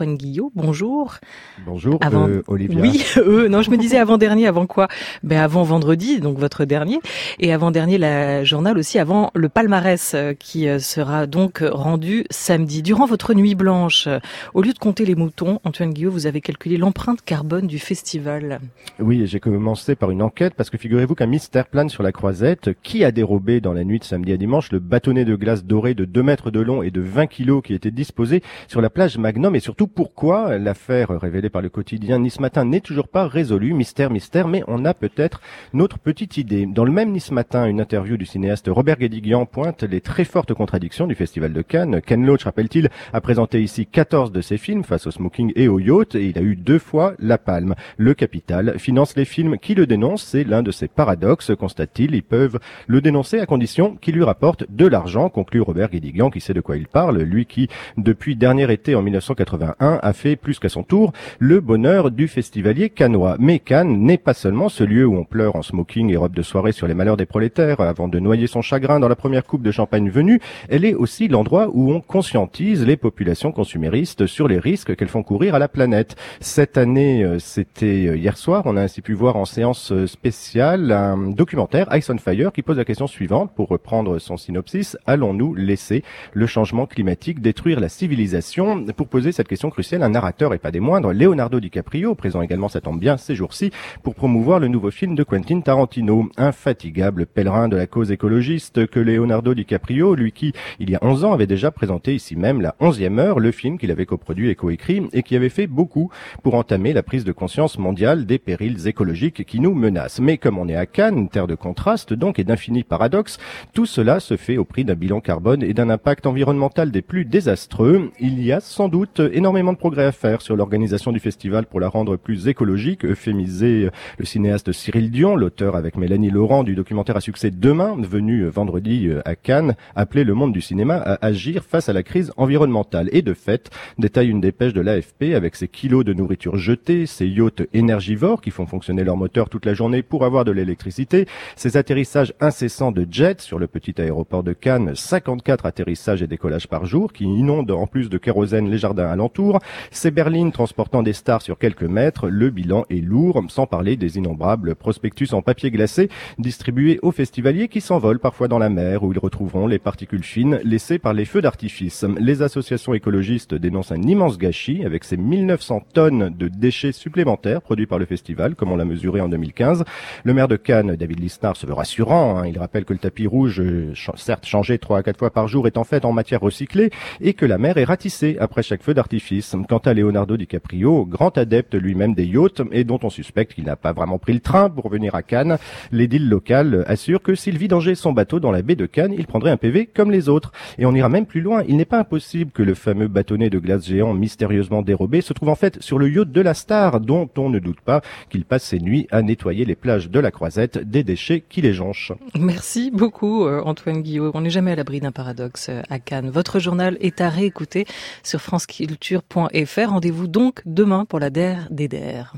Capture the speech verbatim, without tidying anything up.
Antoine Guillot. Bonjour. Bonjour, avant... euh, Olivia. Oui, euh, non, je me disais avant-dernier, avant quoi? Ben avant vendredi, donc votre dernier. Et avant-dernier, la journal aussi, avant le palmarès qui sera donc rendu samedi. Durant votre nuit blanche, au lieu de compter les moutons, Antoine Guillot, vous avez calculé l'empreinte carbone du festival. Oui, j'ai commencé par une enquête parce que figurez-vous qu'un mystère plane sur la Croisette. Qui a dérobé dans la nuit de samedi à dimanche le bâtonnet de glace doré de deux mètres de long et de vingt kilos qui était disposé sur la plage Magnum, et surtout pourquoi l'affaire révélée par le quotidien Nice Matin n'est toujours pas résolue? Mystère, mystère, mais on a peut-être notre petite idée. Dans le même Nice Matin, une interview du cinéaste Robert Guédiguian pointe les très fortes contradictions du Festival de Cannes. Ken Loach, rappelle-t-il, a présenté ici quatorze de ses films face au smoking et au yacht, et il a eu deux fois la palme. Le Capital finance les films qui le dénoncent, c'est l'un de ses paradoxes, constate-t-il. Ils peuvent le dénoncer à condition qu'il lui rapporte de l'argent, conclut Robert Guédiguian, qui sait de quoi il parle, lui qui, depuis dernier été en mille neuf cent quatre-vingt-un, a fait plus qu'à son tour le bonheur du festivalier cannois. Mais Cannes n'est pas seulement ce lieu où on pleure en smoking et robe de soirée sur les malheurs des prolétaires avant de noyer son chagrin dans la première coupe de champagne venue, elle est aussi l'endroit où on conscientise les populations consuméristes sur les risques qu'elles font courir à la planète. Cette année, c'était hier soir, on a ainsi pu voir en séance spéciale un documentaire, Ice on Fire, qui pose la question suivante, pour reprendre son synopsis: allons-nous laisser le changement climatique détruire la civilisation? Pour poser cette question cruciale, un narrateur, et pas des moindres, Leonardo DiCaprio, présent également, ça tombe bien, ces jours-ci, pour promouvoir le nouveau film de Quentin Tarantino. Infatigable pèlerin de la cause écologiste que Leonardo DiCaprio, lui qui, il y a onze ans, avait déjà présenté ici même La onzième heure, le film qu'il avait coproduit et coécrit et qui avait fait beaucoup pour entamer la prise de conscience mondiale des périls écologiques qui nous menacent. Mais comme on est à Cannes, terre de contraste donc et d'infinis paradoxes, tout cela se fait au prix d'un bilan carbone et d'un impact environnemental des plus désastreux. Il y a sans doute énormément de progrès à faire sur l'organisation du festival pour la rendre plus écologique, euphémisé le cinéaste Cyril Dion, l'auteur avec Mélanie Laurent du documentaire à succès Demain, venu vendredi à Cannes, appelé le monde du cinéma à agir face à la crise environnementale. Et de fait, détaille une dépêche de l'A F P, avec ses kilos de nourriture jetée, ses yachts énergivores qui font fonctionner leur moteur toute la journée pour avoir de l'électricité, ses atterrissages incessants de jets sur le petit aéroport de Cannes, cinquante-quatre atterrissages et décollages par jour qui inondent en plus de kérosène les jardins alentours, ses berlines transportant des stars sur quelques mètres. Le bilan est lourd, sans parler des innombrables prospectus en papier glacé distribués aux festivaliers qui s'envolent parfois dans la mer, où ils retrouveront les particules fines laissées par les feux d'artifice. Les associations écologistes dénoncent un immense gâchis avec ces mille neuf cents tonnes de déchets supplémentaires produits par le festival, comme on l'a mesuré en deux mille quinze. Le maire de Cannes, David Lissnard, se veut rassurant, hein. Il rappelle que le tapis rouge, certes changé trois à quatre fois par jour, est en fait en matière recyclée et que la mer est ratissée après chaque feu d'artifice. Quant à Leonardo DiCaprio, grand adepte lui-même des yachts et dont on suspecte qu'il n'a pas vraiment pris le train pour venir à Cannes, l'édile locale assure que s'il vidangeait son bateau dans la baie de Cannes, il prendrait un P V comme les autres. Et on ira même plus loin, il n'est pas impossible que le fameux bâtonnet de glace géant mystérieusement dérobé se trouve en fait sur le yacht de la star, dont on ne doute pas qu'il passe ses nuits à nettoyer les plages de la Croisette des déchets qui les jonchent. Merci beaucoup Antoine Guillot, on n'est jamais à l'abri d'un paradoxe à Cannes. Votre journal est à réécouter sur franceculture point fr. Rendez-vous donc demain pour la D E R des D E R.